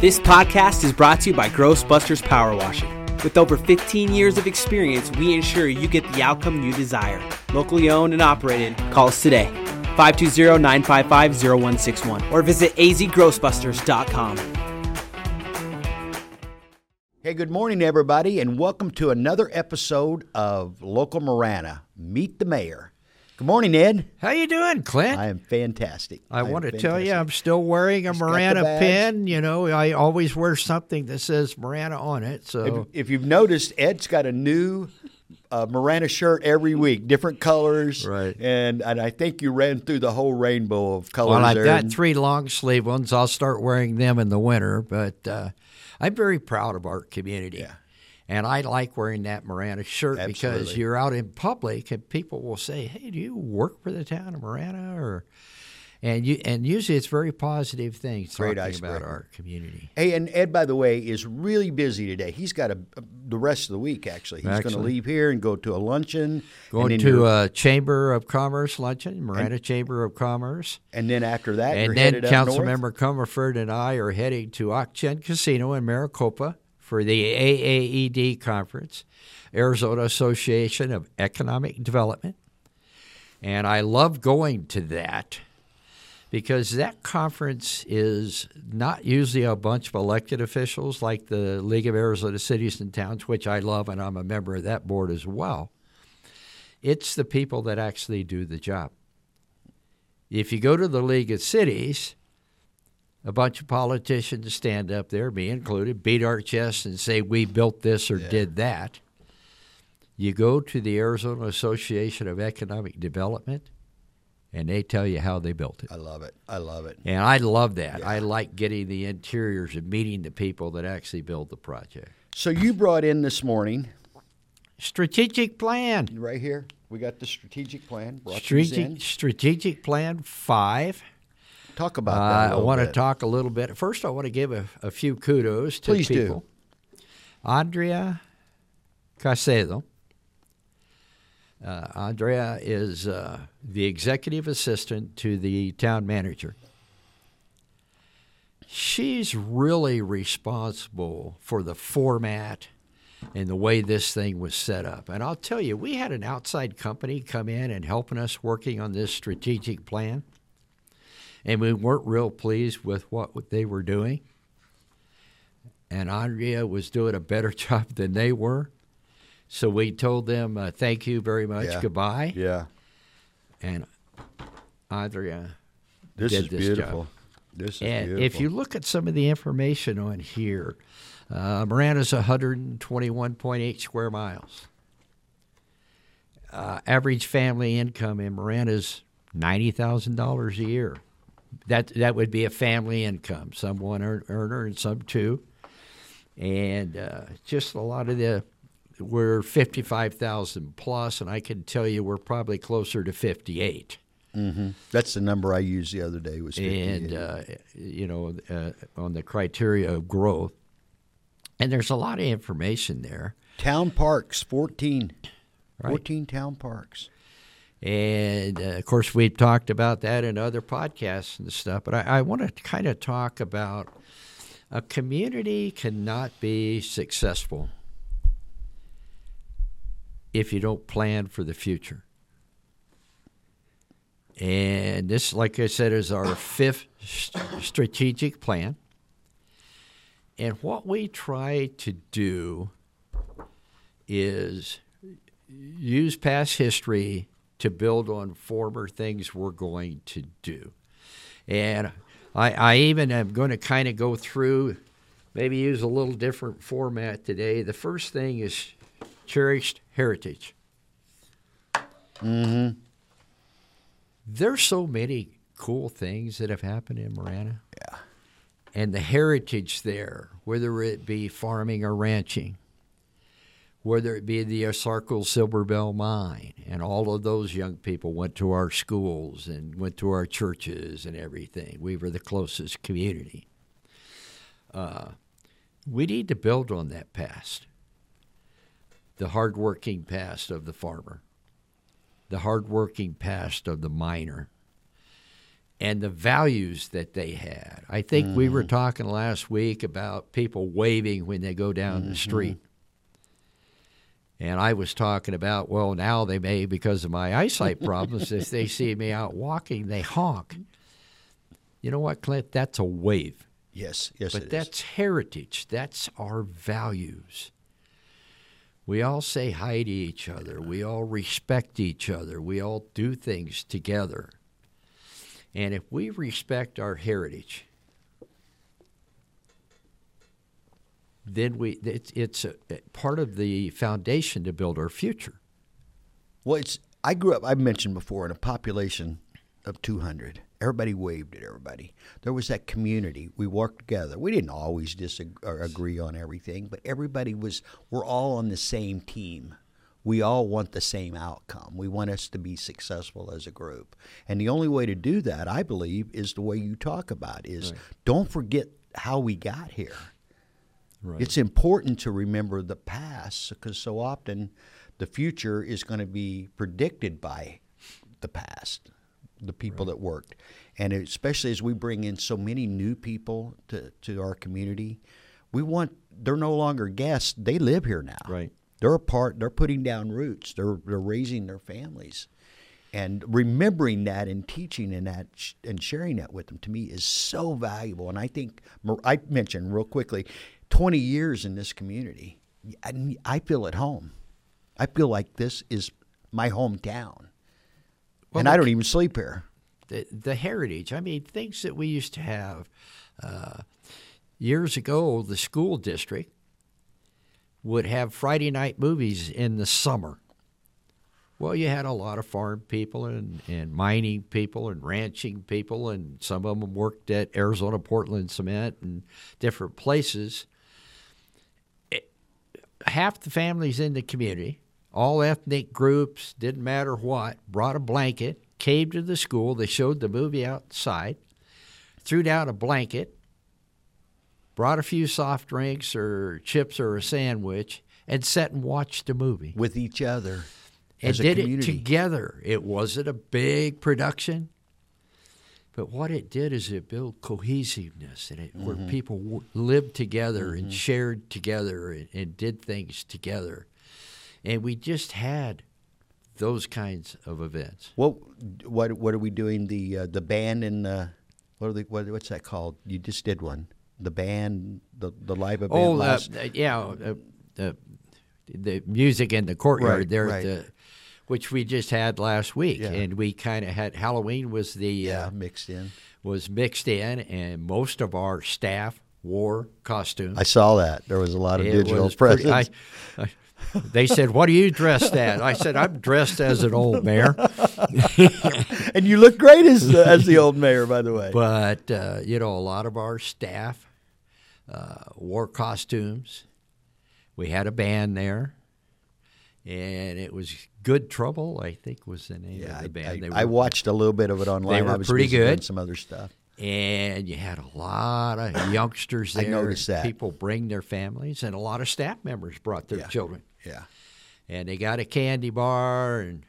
This podcast is brought to you by Grossbusters Power Washing. With over 15 years of experience, we ensure you get the outcome you desire. Locally owned and operated. Call us today, 520-955-0161, or visit azgrossbusters.com. Hey, good morning, everybody, and welcome to another episode of Local Marana, Meet the Mayor. Good morning, Ed. How you doing, Clint? I am fantastic. I want to tell you, I'm still wearing a Marana pin. You know, I always wear something that says Marana on it. So, if you've noticed, Ed's got a new Marana shirt every week, different colors. Right. And I think you ran through the whole rainbow of colors. Well, I've got three long sleeve ones. I'll start wearing them in the winter. But I'm very proud of our community. Yeah. And I like wearing that Marana shirt. Absolutely. Because you're out in public and people will say, "Hey, do you work for the town of Marana?" And usually it's very positive things. Great talking about our community. Hey, and Ed, by the way, is really busy today. He's got the rest of the week, actually. He's going to leave here and go to a luncheon. Going to a Chamber of Commerce luncheon, Marana Chamber of Commerce. And then after that, and then Councilmember Comerford and I are heading to Ak-Chin Casino in Maricopa for the AAED conference, Arizona Association of Economic Development. And I love going to that because that conference is not usually a bunch of elected officials like the League of Arizona Cities and Towns, which I love, and I'm a member of that board as well. It's the people that actually do the job. If you go to the League of Cities, a bunch of politicians stand up there, me included, beat our chests and say we built this or did that. You go to the Arizona Association of Economic Development, and they tell you how they built it. I love it. And I love that. Yeah. I like getting the interiors and meeting the people that actually build the project. So you brought in this morning strategic plan. Right here. We got the strategic plan. Strategic plan 5. Talk about that. I want to talk a little bit. First, I want to give a few kudos to people. Please do. Andrea Casedo. Andrea is the executive assistant to the town manager. She's really responsible for the format and the way this thing was set up. And I'll tell you, we had an outside company come in and helping us working on this strategic plan. And we weren't real pleased with what they were doing. And Andrea was doing a better job than they were. So we told them, thank you very much, goodbye. Yeah. And Andrea did this beautiful job. This is beautiful. If you look at some of the information on here, Marana's 121.8 square miles. Average family income in Marana's $90,000 a year. That would be a family income. Some one earner and some two. And just a lot of we're 55,000 plus, and I can tell you we're probably closer to 58. Mm-hmm. That's the number I used the other day was 58. And, on the criteria of growth. And there's a lot of information there. Town parks, 14. Right. 14 town parks. And, of course, we've talked about that in other podcasts and stuff, but I want to kind of talk about a community cannot be successful if you don't plan for the future. And this, like I said, is our 5th strategic plan. And what we try to do is use past history to build on former things we're going to do. And I even am going to kind of go through, maybe use a little different format today. The first thing is cherished heritage. Mm-hmm. There's so many cool things that have happened in Marana. Yeah. And the heritage there, whether it be farming or ranching, whether it be the Asarco Silver Bell Mine, and all of those young people went to our schools and went to our churches and everything. We were the closest community. We need to build on that past, the hardworking past of the farmer, the hardworking past of the miner, and the values that they had. I think we were talking last week about people waving when they go down the street. And I was talking about, well, now they may, because of my eyesight problems, if they see me out walking, they honk. You know what, Clint? That's a wave. Yes, yes, but it is. But that's heritage. That's our values. We all say hi to each other. We all respect each other. We all do things together. And if we respect our heritage, then it's part of the foundation to build our future. Well, I grew up, I've mentioned before, in a population of 200. Everybody waved at everybody. There was that community. We worked together. We didn't always agree on everything, but we're all on the same team. We all want the same outcome. We want us to be successful as a group. And the only way to do that, I believe, is the way you talk about is Don't forget how we got here. Right. It's important to remember the past because so often the future is going to be predicted by the past, the people that worked. And especially as we bring in so many new people to our community, they're no longer guests. They live here now. Right. They're putting down roots. They're raising their families. And remembering that and teaching in that and sharing that with them, to me, is so valuable. And I think, I mentioned real quickly, 20 years in this community, I feel at home. I feel like this is my hometown. Well, and I don't even sleep here. The heritage, I mean, things that we used to have. Years ago, the school district would have Friday night movies in the summer. Well, you had a lot of farm people and mining people and ranching people, and some of them worked at Arizona Portland Cement and different places. Half the families in the community, all ethnic groups, didn't matter what, brought a blanket, came to the school, they showed the movie outside, threw down a blanket, brought a few soft drinks or chips or a sandwich, and sat and watched a movie. With each other. And did it together. It wasn't a big production, but what it did is it built cohesiveness, and where people lived together and shared together and did things together. And we just had those kinds of events. What are we doing? The band and what's that called? You just did one. The band, the live event. Oh, the music in the courtyard there, which we just had last week, and we kind of had Halloween was mixed in, and most of our staff wore costumes. I saw that there was a lot of digital presence. They said, "What are you dressed as?" I said, "I'm dressed as an old mayor." And you look great as the old mayor, by the way. But a lot of our staff wore costumes. We had a band there, and it was Good Trouble, I think was the name of the band. I watched a little bit of it online. They were pretty good. Some other stuff. And you had a lot of youngsters there. I noticed that. People bring their families, and a lot of staff members brought their children. Yeah. And they got a candy bar, and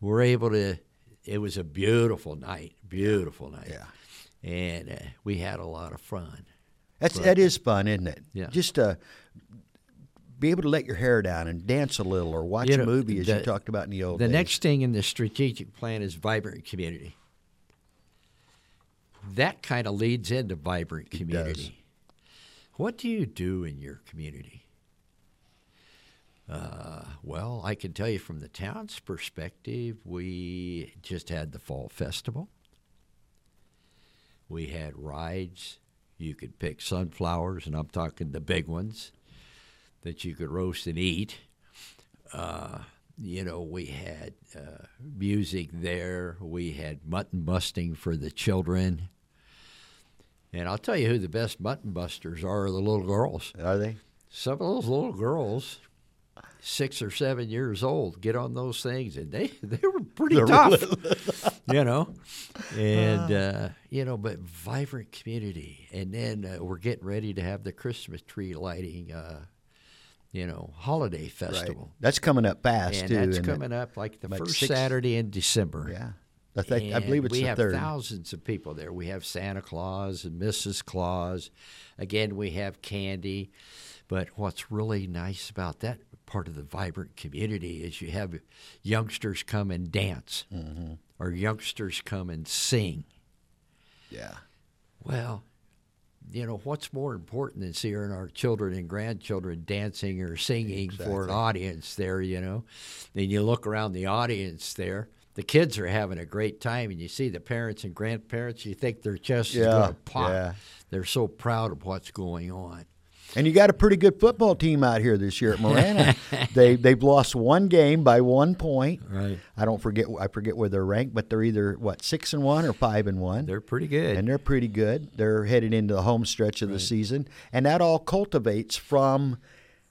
were able to – it was a beautiful night. Yeah. And we had a lot of fun. That is fun, isn't it? Yeah. Just be able to let your hair down and dance a little or watch a movie, as you talked about in the old days. The next thing in the strategic plan is vibrant community. That kind of leads into vibrant community. What do you do in your community? Well, I can tell you from the town's perspective, we just had the Fall Festival. We had rides. You could pick sunflowers, and I'm talking the big ones, that you could roast and eat. We had music there. We had mutton busting for the children. And I'll tell you who the best mutton busters are the little girls. Are they? Some of those little girls, 6 or 7 years old, get on those things, and they were pretty tough, And, but vibrant community. And then we're getting ready to have the Christmas tree lighting holiday festival. Right. That's coming up fast, too. That's coming up like the first Saturday in December. Yeah. I believe it's the third. We have thousands of people there. We have Santa Claus and Mrs. Claus. Again, we have candy. But what's really nice about that part of the vibrant community is you have youngsters come and dance, mm-hmm. or youngsters come and sing. Yeah. Well, you know, what's more important than seeing our children and grandchildren dancing or singing for an audience there, you know? And you look around the audience there. The kids are having a great time, and you see the parents and grandparents, you think their chest is going to pop. Yeah. They're so proud of what's going on. And you got a pretty good football team out here this year at Marana. They've lost one game by 1 point. Right. I forget where they're ranked, but they're either 6-1 or 5-1. They're pretty good. And they're pretty good. They're headed into the home stretch of the season, and that all cultivates from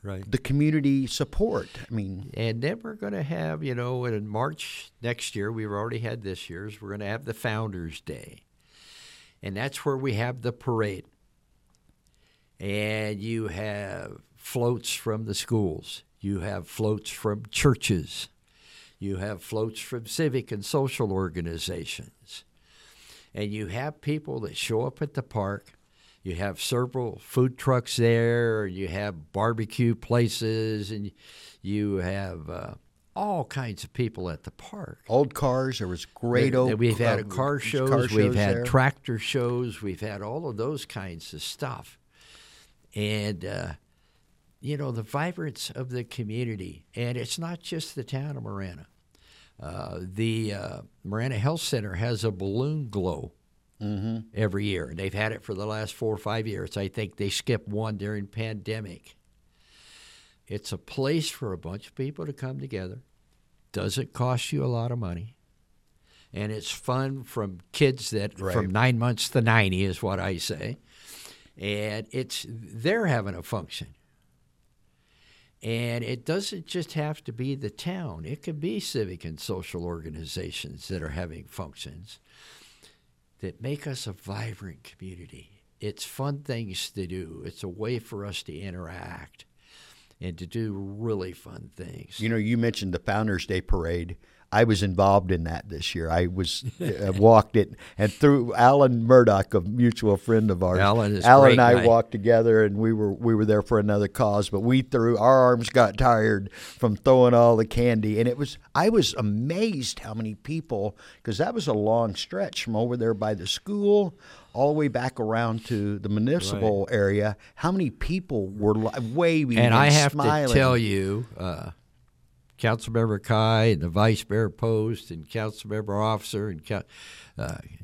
the community support. I mean, and then we're going to have, you know, in March next year, we've already had this year's. We're going to have the Founders Day, and that's where we have the parade. And you have floats from the schools. You have floats from churches. You have floats from civic and social organizations. And you have people that show up at the park. You have several food trucks there. You have barbecue places. And you have all kinds of people at the park. Old cars. There was great old cars. We've had car shows. We've had tractor shows. We've had all of those kinds of stuff. And, you know, the vibrance of the community. And it's not just the town of Marana. The Marana Health Center has a balloon glow every year. And they've had it for the last 4 or 5 years. I think they skipped one during pandemic. It's a place for a bunch of people to come together. Doesn't cost you a lot of money. And it's fun from kids that from 9 months to 90 is what I say. And they're having a function. And it doesn't just have to be the town. It could be civic and social organizations that are having functions that make us a vibrant community. It's fun things to do. It's a way for us to interact and to do really fun things. You know, you mentioned the Founders Day Parade. I was involved in that this year. I walked it, and through Alan Murdoch, a mutual friend of ours, Alan and I walked together, and we were there for another cause. But our arms got tired from throwing all the candy, and I was amazed how many people, because that was a long stretch from over there by the school all the way back around to the municipal area. How many people were waving and smiling? And I have to tell you. Councilmember Kai and the Vice Mayor Post and Councilmember Officer and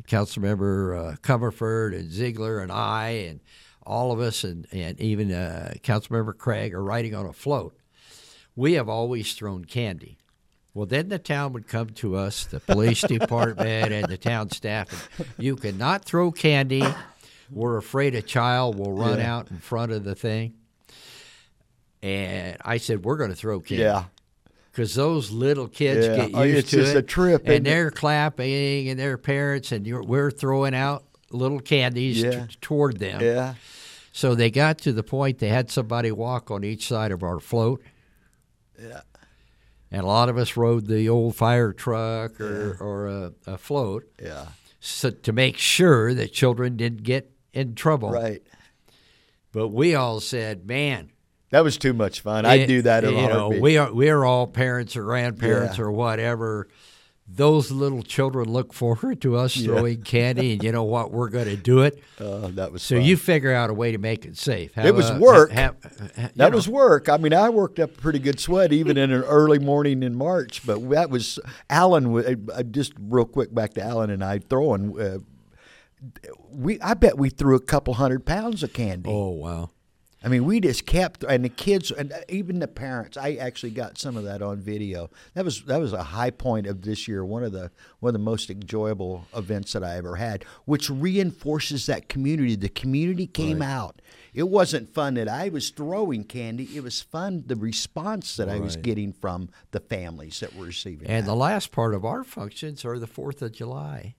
Councilmember Comerford and Ziegler and I and all of us and even Councilmember Craig are riding on a float. We have always thrown candy. Well, then the town would come to us, the police department and the town staff. And you cannot throw candy. We're afraid a child will run out in front of the thing. And I said, we're going to throw candy. Yeah. Because those little kids get used to it. It's just a trip. And they're clapping, and their parents, and we're throwing out little candies toward them. Yeah. So they got to the point they had somebody walk on each side of our float. Yeah. And a lot of us rode the old fire truck or a float. Yeah. So to make sure that children didn't get in trouble. Right. But we all said, man. That was too much fun. I'd do that in a heartbeat. We are all parents or grandparents or whatever. Those little children look forward to us throwing candy, and you know what? We're going to do it. That was so fun. You figure out a way to make it safe. It was work. Was work. I mean, I worked up a pretty good sweat even in an early morning in March, but that was Alan. Just real quick back to Alan and I throwing. I bet we threw a couple 100 pounds of candy. Oh, wow. I mean, we just kept, and the kids, and even the parents. I actually got some of that on video. That was a high point of this year. One of the most enjoyable events that I ever had, which reinforces that community. The community came out. It wasn't fun that I was throwing candy. It was fun the response that I was getting from the families that were receiving. And the last part of our functions are the 4th of July.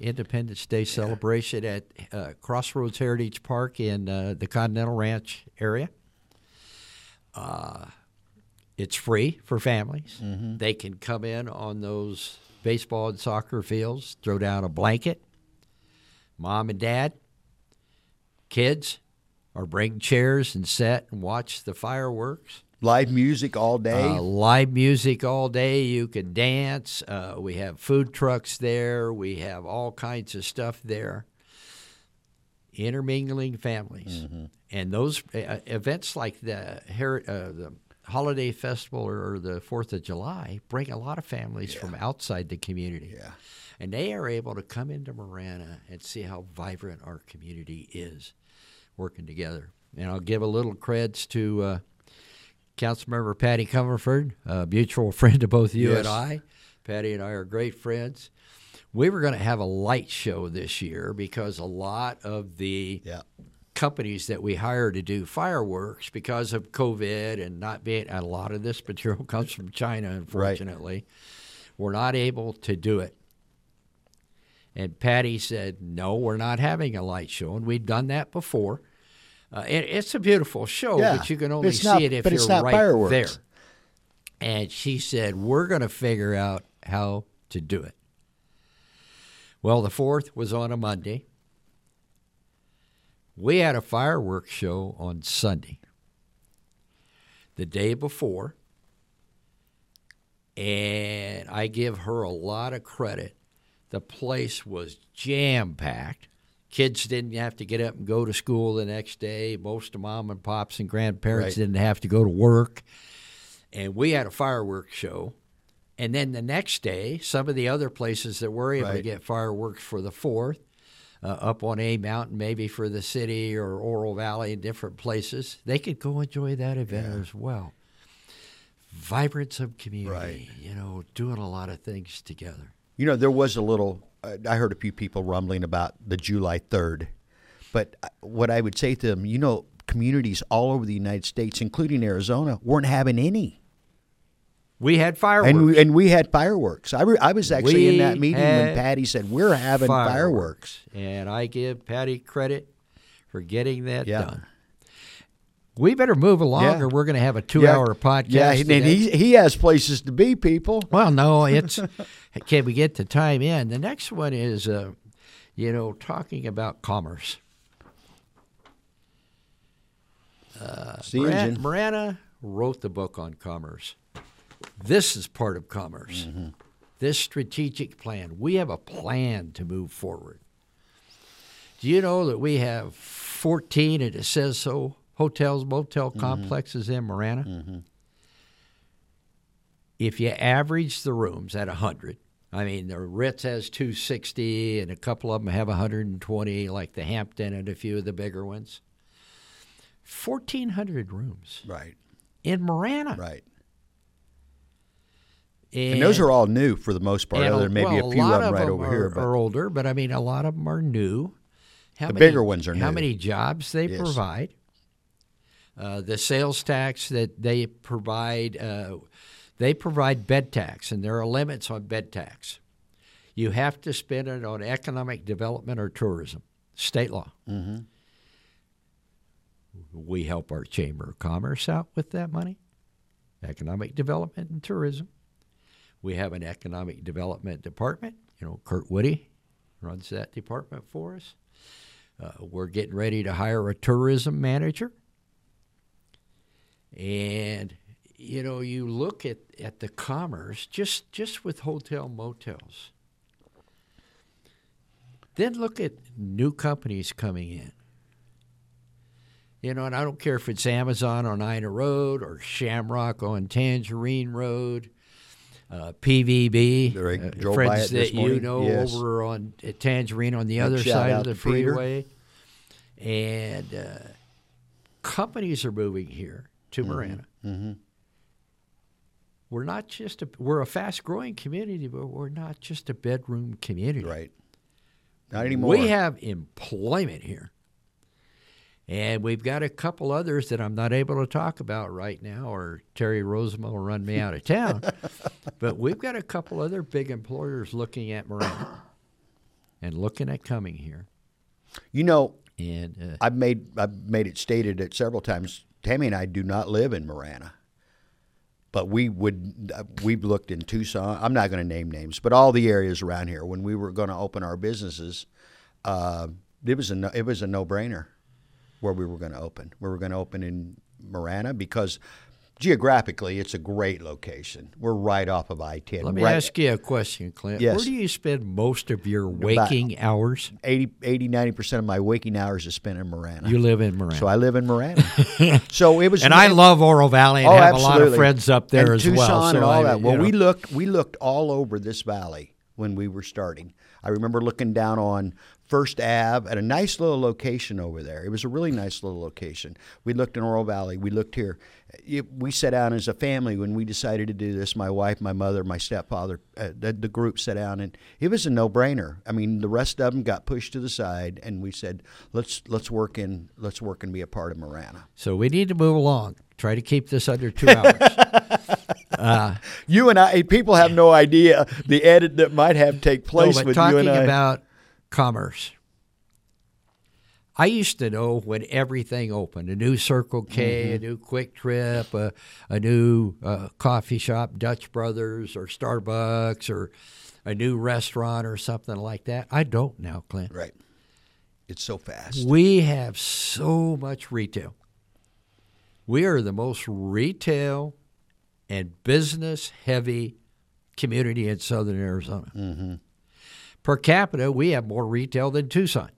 Independence Day celebration at Crossroads Heritage Park in the Continental Ranch area. It's free for families. Mm-hmm. They can come in on those baseball and soccer fields, throw down a blanket. Mom and dad, kids, or bring chairs and sit and watch the fireworks. Live music all day? Live music all day. You can dance. We have food trucks there. We have all kinds of stuff there. Intermingling families. Mm-hmm. And those events like the Holiday Festival or the 4th of July bring a lot of families from outside the community. Yeah. And they are able to come into Marana and see how vibrant our community is working together. And I'll give a little creds to Councilmember Patty Comerford, a mutual friend to both you and I. Patty and I are great friends. We were going to have a light show this year because a lot of the companies that we hire to do fireworks, because of COVID and not being, a lot of this material comes from China, unfortunately. Right. We're not able to do it. And Patty said, no, we're not having a light show. And we've done that before. It's a beautiful show, but you can only see it if you're right fireworks. There. And she said, we're going to figure out how to do it. Well, the 4th was on a Monday. We had a fireworks show on Sunday, the day before. And I give her a lot of credit. The place was jam-packed. Kids didn't have to get up and go to school the next day. Most of mom and pops and grandparents didn't have to go to work. And we had a fireworks show. And then the next day, some of the other places that were able to get fireworks for the 4th, up on A Mountain, maybe for the city or Oro Valley, different places, they could go enjoy that event as well. Vibrance of community, you know, doing a lot of things together. You know, there was a little, I heard a few people rumbling about the July 3rd. But what I would say to them, you know, communities all over the United States, including Arizona, weren't having any. We had fireworks. And we had fireworks. I was actually in that meeting when Patty said, we're having fireworks. And I give Patty credit for getting that done. We better move along or we're going to have a 2-hour podcast. Yeah, and he has places to be, people. Well, no, it's can we get the time in? The next one is, you know, talking about commerce. Marana wrote the book on commerce. This is part of commerce, this strategic plan. We have a plan to move forward. Do you know that we have 14, and it says so, hotels, motel complexes in Marana. Mm-hmm. If you average the rooms at 100, I mean, the Ritz has 260 and a couple of them have 120, like the Hampton and a few of the bigger ones. 1,400 rooms. Right. In Marana. Right. And those are all new for the most part, other than maybe a few of them right over here. A lot of them are older, but I mean, a lot of them are new. The bigger ones are new. How many jobs they provide. The sales tax that they provide bed tax, and there are limits on bed tax. You have to spend it on economic development or tourism, state law. Mm-hmm. We help our Chamber of Commerce out with that money, economic development and tourism. We have an economic development department. You know, Kurt Woody runs that department for us. We're getting ready to hire a tourism manager. And, you know, you look at the commerce, just with hotel motels. Then look at new companies coming in. You know, and I don't care if it's Amazon on Ina Road or Shamrock on Tangerine Road, PVB, friends that you know over on Tangerine on the other side of the freeway. And companies are moving here to Marana. Mm-hmm. We're not just we're a fast-growing community, but we're not just a bedroom community. Right. Not anymore. We have employment here. And we've got a couple others that I'm not able to talk about right now, or Terry Rosema will run me out of town. But we've got a couple other big employers looking at Marana and looking at coming here. You know, and I've made it stated at several times, Tammy and I do not live in Marana. But we've looked in Tucson. I'm not going to name names, but all the areas around here. When we were going to open our businesses, it was a no-brainer where we were going to open. We were going to open in Marana because geographically it's a great location. We're right off of I-10. Let me ask you a question, Clint. Yes. Where do you spend most of your waking hours? 80-90% of my waking hours is spent in Marana. You live in Marana. So I live in Marana. And I love Oro Valley and have absolutely a lot of friends up there, and as Tucson well. So and all that. Well, you know, we looked all over this valley when we were starting. I remember looking down on First Ave at a nice little location over there. It was a really nice little location. We looked in Oro Valley. We looked here. We sat down as a family when we decided to do this. My wife, my mother, my stepfather, the group sat down, and it was a no-brainer. I mean, the rest of them got pushed to the side, and we said, let's work and be a part of Marana. So we need to move along. Try to keep this under 2 hours. You and I, people have no idea the edit that might have take place with you and I. But talking about commerce, I used to know when everything opened, a new Circle K, mm-hmm. a new Quick Trip, a new coffee shop, Dutch Brothers or Starbucks, or a new restaurant or something like that. I don't now, Clint. Right. It's so fast. We have so much retail. We are the most retail and business-heavy community in southern Arizona. Mm-hmm. Per capita, we have more retail than Tucson.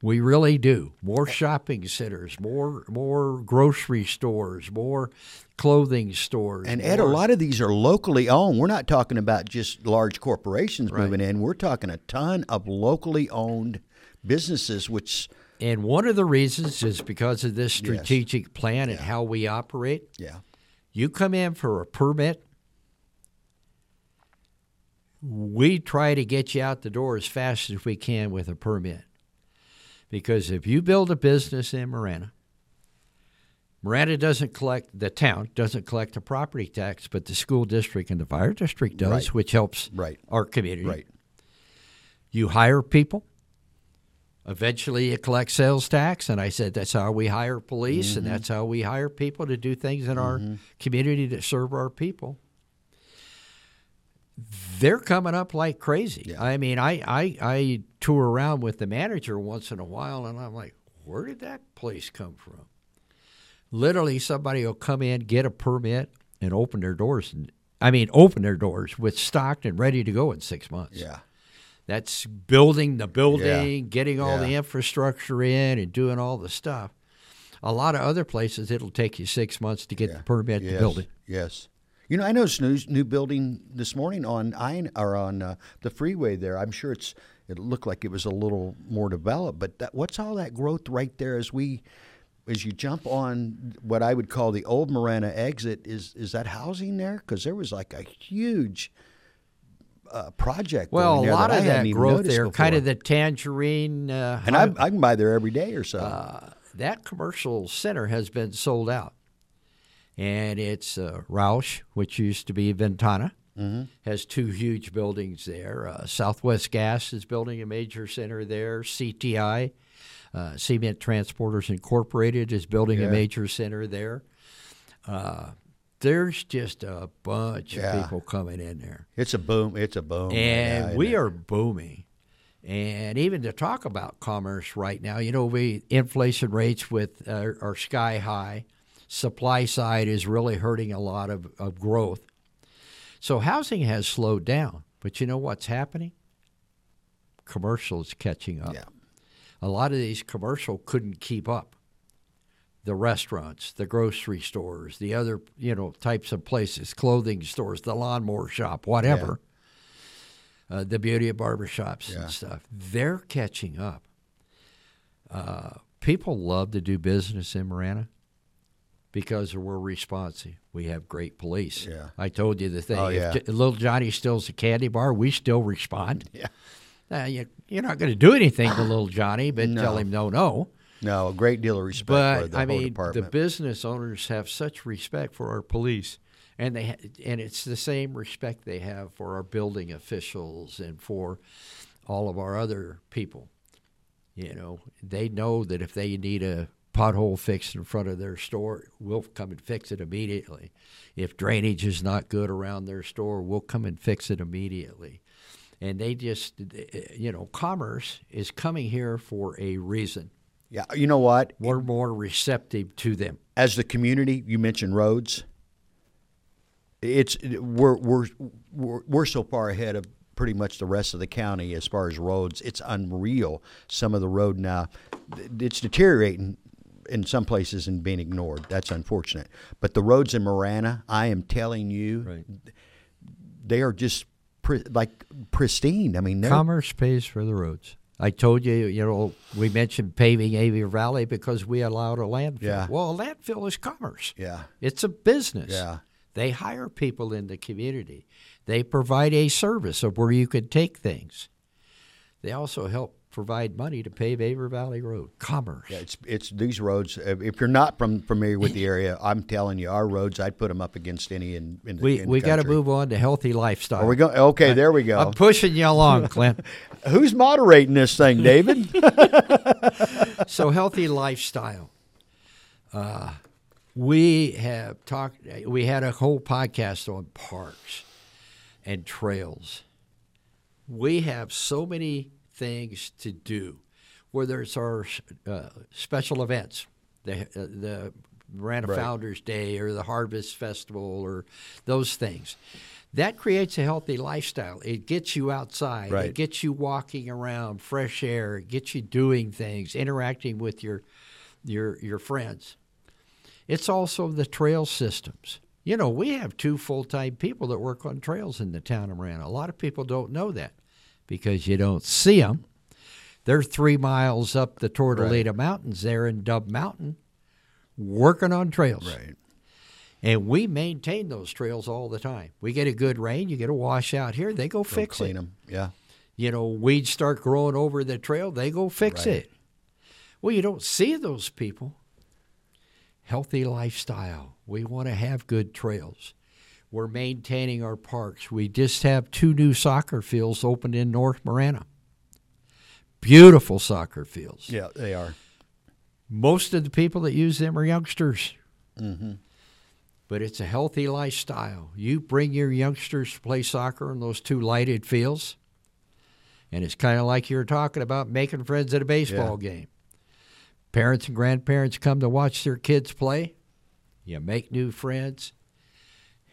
We really do. More shopping centers, more grocery stores, more clothing stores. And, Ed, a lot of these are locally owned. We're not talking about just large corporations moving in. We're talking a ton of locally owned businesses, which... And one of the reasons is because of this strategic plan and how we operate. Yeah. You come in for a permit, we try to get you out the door as fast as we can with a permit. Because if you build a business in Marana, Marana doesn't collect, the town doesn't collect the property tax, but the school district and the fire district does, which helps our community. Right. You hire people. Eventually, you collect sales tax, and I said that's how we hire police, mm-hmm. and that's how we hire people to do things in our community to serve our people. They're coming up like crazy. Yeah. I mean, I tour around with the manager once in a while, and I'm like, where did that place come from? Literally, somebody will come in, get a permit, and open their doors. Open their doors with stocked and ready to go in 6 months. Yeah. That's building the building, getting all the infrastructure in and doing all the stuff. A lot of other places, it'll take you 6 months to get the permit to build it. Yes. You know, I noticed a new building this morning on the freeway there. I'm sure it looked like it was a little more developed, but what's all that growth right there as you jump on what I would call the old Marana exit, is that housing there? Because there was like a huge... project. Well, a lot of that growth there, before. Kind of the Tangerine. And I can buy there every day or so. That commercial center has been sold out. And it's Roush, which used to be Ventana, mm-hmm. has two huge buildings there. Southwest Gas is building a major center there. CTI, Cement Transporters Incorporated, is building a major center there. There's just a bunch of people coming in there. It's a boom. And we are booming. And even to talk about commerce right now, you know, inflation rates are sky high. Supply side is really hurting a lot of growth. So housing has slowed down. But you know what's happening? Commercial is catching up. Yeah. A lot of these commercial couldn't keep up. The restaurants, the grocery stores, the other, types of places, clothing stores, the lawnmower shop, whatever, the beauty of barbershops and stuff. They're catching up. People love to do business in Marana because we're responsive. We have great police. Yeah. I told you the thing. Oh, yeah. If little Johnny steals a candy bar, we still respond. Yeah. You're not going to do anything to little Johnny, but tell him no. No, a great deal of respect for the whole department. But, the business owners have such respect for our police, and and it's the same respect they have for our building officials and for all of our other people. You know, they know that if they need a pothole fixed in front of their store, we'll come and fix it immediately. If drainage is not good around their store, we'll come and fix it immediately. And they just, you know, commerce is coming here for a reason. Yeah, you know what? We're more receptive to them. As the community, you mentioned roads. It's we're so far ahead of pretty much the rest of the county as far as roads. It's unreal. Some of the road now, it's deteriorating in some places and being ignored. That's unfortunate. But the roads in Marana, I am telling you, right, they are just pristine. I mean, commerce pays for the roads. I told you, you know, we mentioned paving Avia Valley because we allowed a landfill. Yeah. Well, a landfill is commerce. Yeah, it's a business. Yeah. They hire people in the community. They provide a service of where you could take things. They also help provide money to pave Avia Valley Road. Commerce. Yeah, it's these roads. If you're not familiar with the area, I'm telling you, our roads, I'd put them up against any in the country. We got to move on to healthy lifestyle. Are we going? Okay, there we go. I'm pushing you along, Clint. Who's moderating this thing, David? So healthy lifestyle. We have talked. We had a whole podcast on parks and trails. We have so many things to do. Whether it's our special events, the Marana right. Founders Day or the Harvest Festival or those things, that creates a healthy lifestyle. It gets you outside. Right. It gets you walking around, fresh air. It gets you doing things, interacting with your friends. It's also the trail systems. You know, we have 2 full-time people that work on trails in the town of Marana. A lot of people don't know that because you don't see them. They're 3 miles up the Tortolita right. Mountains there in Dub Mountain working on trails. Right. And we maintain those trails all the time. We get a good rain, you get a washout here, they go fix clean it. Clean them, yeah. You know, weeds start growing over the trail, they go fix right. it. Well, you don't see those people. Healthy lifestyle. We want to have good trails. We're maintaining our parks. We just have 2 new soccer fields opened in North Marana. Beautiful soccer fields. Yeah, they are. Most of the people that use them are youngsters. Mm-hmm. But it's a healthy lifestyle. You bring your youngsters to play soccer on those 2 lighted fields, and it's kind of like you were talking about making friends at a baseball yeah. game. Parents and grandparents come to watch their kids play. You make new friends.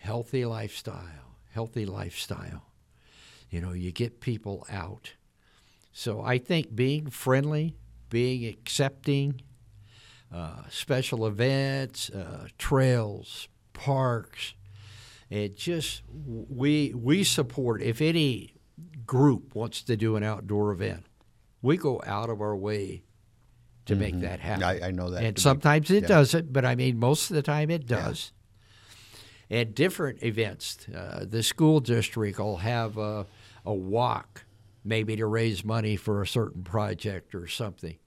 Healthy lifestyle, healthy lifestyle. You know, you get people out. So I think being friendly, being accepting, special events, trails, parks, it just we support. If any group wants to do an outdoor event, we go out of our way to mm-hmm. make that happen. I know that. And sometimes it yeah. doesn't, but I mean most of the time it does. Yeah. And different events. The school district will have a walk maybe to raise money for a certain project or something.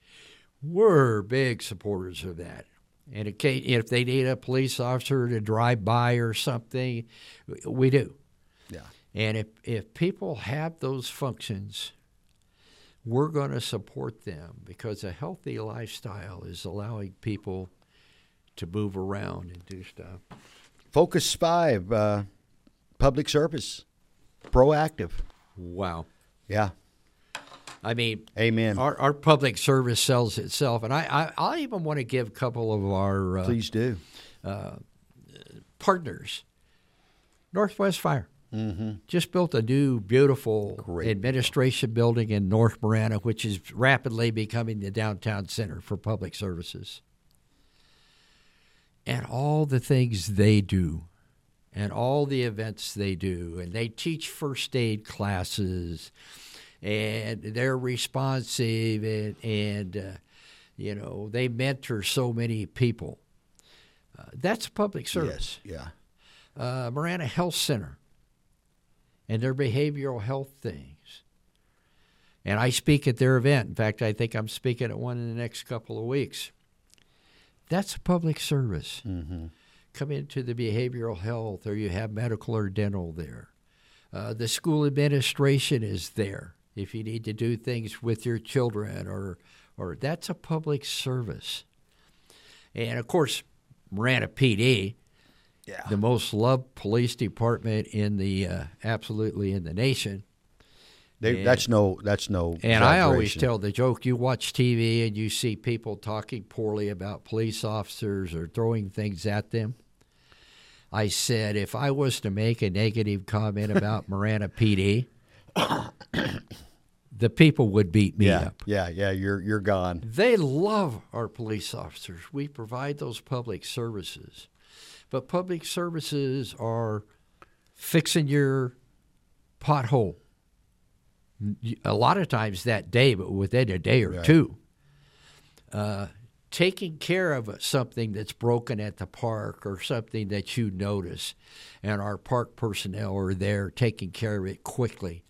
We're big supporters of that. And if they need a police officer to drive by or something, we do. Yeah. And if people have those functions, we're going to support them because a healthy lifestyle is allowing people to move around and do stuff. Focus 5, public service, proactive. Wow. Yeah. I mean, amen. Our public service sells itself. And I even want to give a couple of our please do. Partners. Northwest Fire. Mm-hmm. Just built a new, beautiful great administration building in North Marana, which is rapidly becoming the downtown center for public services. And all the things they do and all the events they do, and they teach first aid classes, and they're responsive, and you know, they mentor so many people. That's public service. Yes, yeah. Marana Health Center and their behavioral health things. And I speak at their event. In fact, I think I'm speaking at one in the next couple of weeks. That's a public service. Mm-hmm. Come into the behavioral health, or you have medical or dental there. The school administration is there if you need to do things with your children, or that's a public service. And, of course, Marana PD, the most loved police department in the absolutely in the nation. That's no. And I always tell the joke, you watch TV and you see people talking poorly about police officers or throwing things at them. I said, if I was to make a negative comment about Marana PD, the people would beat me up. You're gone. They love our police officers. We provide those public services. But public services are fixing your pothole. A lot of times that day, but within a day or two. Taking care of something that's broken at the park or something that you notice, and our park personnel are there taking care of it quickly.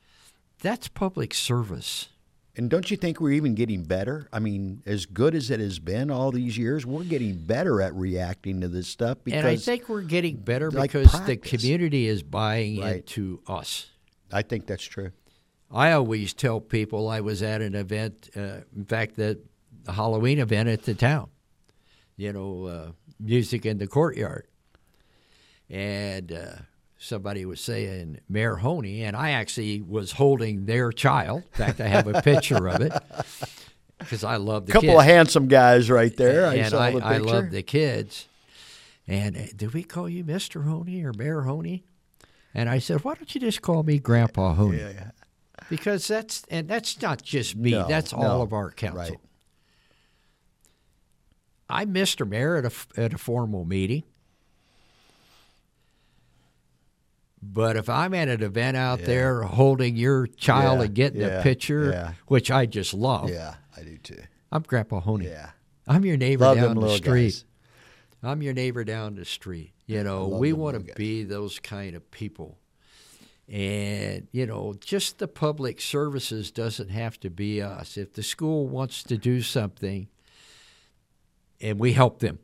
That's public service. And don't you think we're even getting better? I mean, as good as it has been all these years, we're getting better at reacting to this stuff. Because, and I think we're getting better because the community is buying into us. I think that's true. I always tell people, I was at an event, in fact, the Halloween event at the town, music in the courtyard. And somebody was saying Mayor Honea, and I actually was holding their child. In fact, I have a picture of it because I love the kids. A couple of handsome guys right there. I saw the picture. I love the kids. And did we call you Mr. Honea or Mayor Honea? And I said, why don't you just call me Grandpa Honea? Yeah. Because that's not just me. That's all of our council. Right. I missed a mayor at a formal meeting. But if I'm at an event out there holding your child and getting a picture, which I just love. Yeah, I do too. I'm Grandpa Honea. Yeah. I'm your neighbor down the street. Guys. I'm your neighbor down the street. We want to be those kind of people. And, just the public services doesn't have to be us. If the school wants to do something and we help them,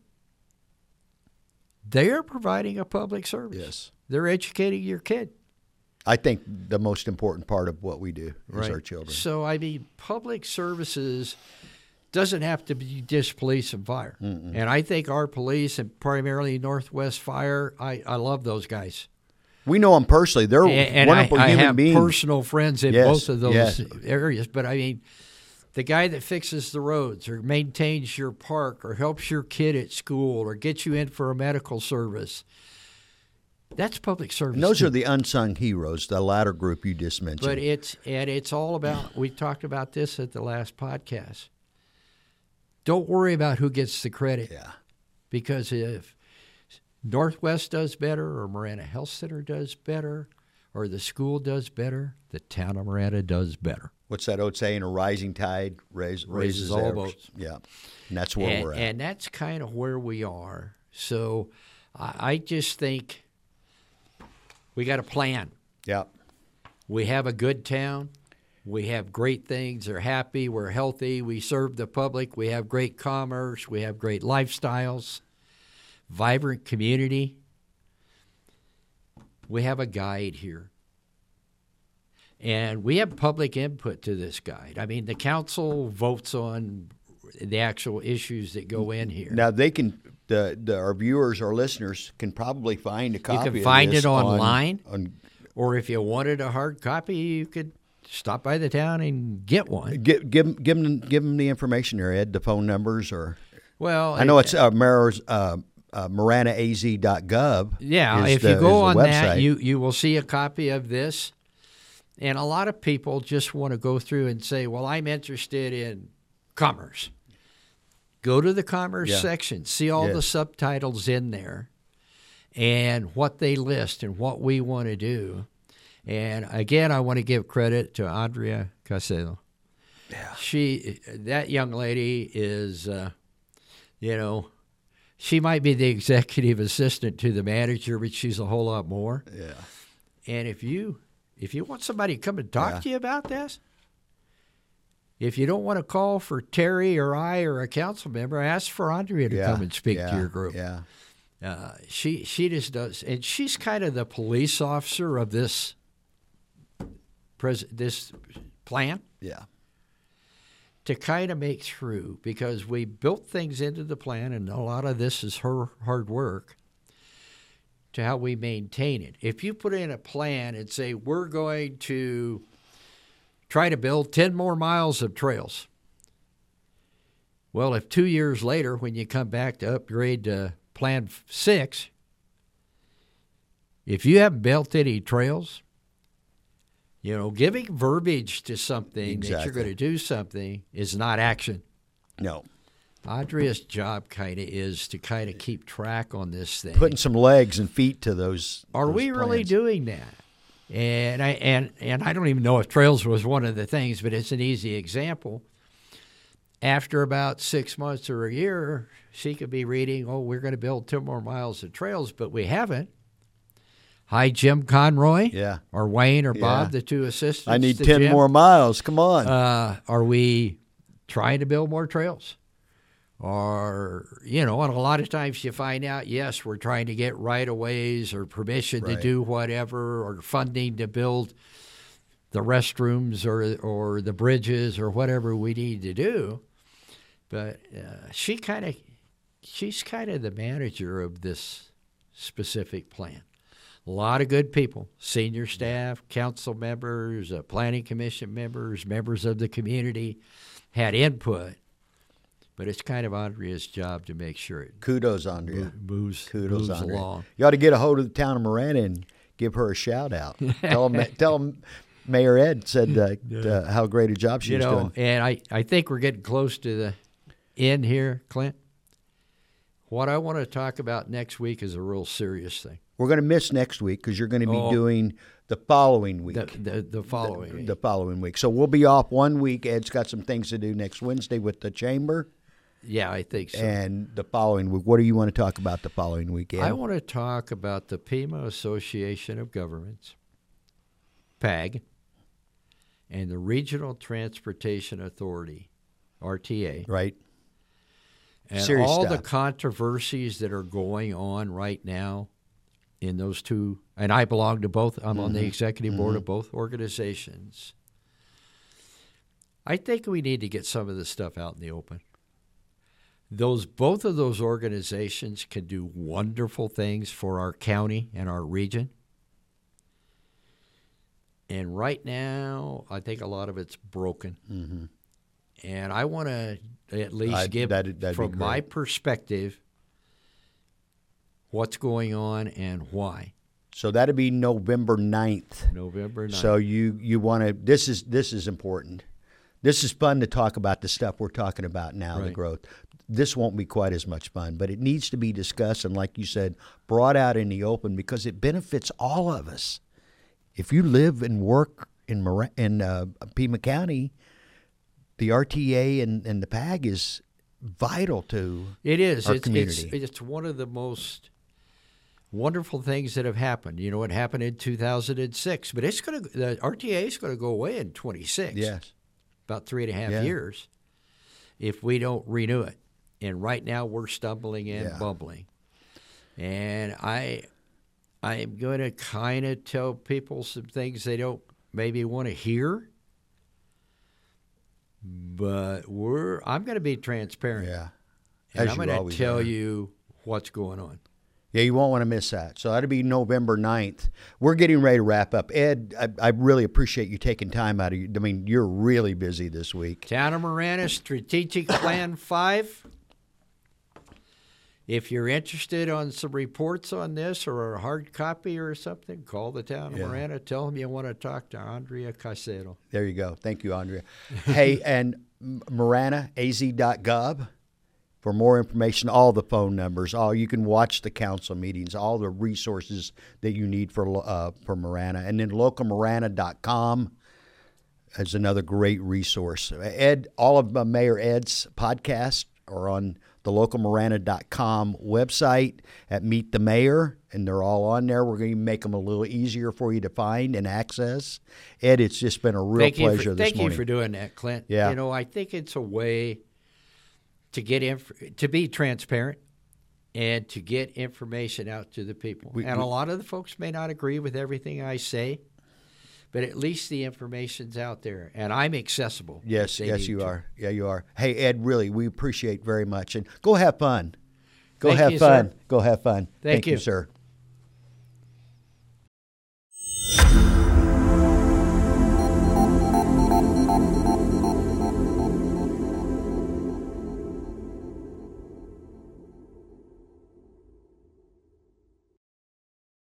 they are providing a public service. Yes. They're educating your kid. I think the most important part of what we do is our children. So, public services doesn't have to be just police and fire. Mm-mm. And I think our police and primarily Northwest Fire, I love those guys. We know them personally. They're wonderful human beings. I have personal friends in both of those areas. But, the guy that fixes the roads or maintains your park or helps your kid at school or gets you in for a medical service, that's public service. And those are the unsung heroes, the latter group you just mentioned. But it's all about, we talked about this at the last podcast. Don't worry about who gets the credit. Yeah. Because if Northwest does better, or Marana Health Center does better, or the school does better, the town of Marana does better. What's that old saying? A rising tide raises all boats. Yeah, and that's where we're at. And that's kind of where we are. So I just think we got a plan. Yeah. We have a good town. We have great things. They're happy. We're healthy. We serve the public. We have great commerce. We have great lifestyles. Vibrant community. We have a guide here. And we have public input to this guide. The council votes on the actual issues that go in here. Now, they can, our viewers or listeners can probably find a copy of this. You can find it online, or if you wanted a hard copy, you could stop by the town and get one. Give them the information there, Ed, the phone numbers. I know it's Mayor's... maranaaz.gov. Yeah, if you go on that, you will see a copy of this. And a lot of people just want to go through and say, well, I'm interested in commerce. Go to the commerce section, see all the subtitles in there and what they list and what we want to do. And again, I want to give credit to Andrea Casedo. Yeah. That young lady is, she might be the executive assistant to the manager, but she's a whole lot more. Yeah. And if you want somebody to come and talk to you about this, if you don't want to call for Terry or I or a council member, ask for Andrea to come and speak to your group. Yeah. She just does, and she's kind of the police officer of this plan. Yeah. to kind of make through, because we built things into the plan, and a lot of this is her hard work, to how we maintain it. If you put in a plan and say, we're going to try to build 10 more miles of trails, well, if 2 years later, when you come back to upgrade to Plan 6, if you haven't built any trails, you know, giving verbiage to something that you're going to do something is not action. No. Andrea's job kind of is to kind of keep track on this thing. Putting some legs and feet to those Are those we plans. Really doing that? And I don't even know if trails was one of the things, but it's an easy example. After about 6 months or a year, she could be reading, oh, we're going to build 10 more miles of trails, but we haven't. Hi, Jim Conroy. Yeah. Or Wayne or Bob, the two assistants. I need 10 more miles. Come on. Are we trying to build more trails? Or, you know, and a lot of times you find out, yes, we're trying to get right-of-ways or permission to do whatever, or funding to build the restrooms or the bridges or whatever we need to do. But she's kind of the manager of this specific plan. A lot of good people, senior staff, council members, planning commission members, members of the community had input. But it's kind of Andrea's job to make sure it Kudos, Andrea. Moves Andrea. Along. You ought to get a hold of the town of Marana and give her a shout-out. tell them Mayor Ed said how great a job she was doing. And I think we're getting close to the end here, Clint. What I want to talk about next week is a real serious thing. We're going to miss next week because you're going to be doing the following week. The following week. The following week. So we'll be off 1 week. Ed's got some things to do next Wednesday with the chamber. Yeah, I think so. And the following week. What do you want to talk about the following week, Ed? I want to talk about the Pima Association of Governments, PAG, and the Regional Transportation Authority, RTA. Right. And serious all stuff. The controversies that are going on right now in those two, and I belong to both. I'm on the executive board of both organizations. I think we need to get some of this stuff out in the open. Both of those organizations can do wonderful things for our county and our region. And right now, I think a lot of it's broken. Mm-hmm. And I want to at least give, from my perspective, what's going on and why. So that'd be November 9th. So you want to, this is important. This is fun to talk about the stuff we're talking about now, the growth. This won't be quite as much fun, but it needs to be discussed and, like you said, brought out in the open because it benefits all of us. If you live and work in Pima County, the RTA and the PAG is vital to our community. It's one of the most wonderful things that have happened. You know, it happened in 2006, but the RTA is going to go away in 26. Yes, about 3.5 years if we don't renew it. And right now we're stumbling and bumbling. And I am going to kind of tell people some things they don't maybe want to hear. But I'm going to be transparent. Yeah. And I'm going to tell you what's going on. Yeah, you won't want to miss that. So that'll be November 9th. We're getting ready to wrap up. Ed, I really appreciate you taking time out of your – I mean, you're really busy this week. Town of Marana, Strategic Plan 5. If you're interested on some reports on this or a hard copy or something, call the town of Marana. Tell them you want to talk to Andrea Casedo. There you go. Thank you, Andrea. Hey, and maranaaz.gov. For more information, all the phone numbers, you can watch the council meetings, all the resources that you need for Marana. And then localmarana.com is another great resource. Ed, all of Mayor Ed's podcasts are on the localmarana.com website at Meet the Mayor, and they're all on there. We're going to make them a little easier for you to find and access. Ed, it's just been a real pleasure this morning. Thank you for doing that, Clint. Yeah. You know, I think it's a way to get to be transparent and to get information out to the people. And a lot of the folks may not agree with everything I say, but at least the information's out there, and I'm accessible. Yes, you are. Yeah, you are. Hey, Ed, really, we appreciate very much, and go have fun. Go have fun. Thank you, sir.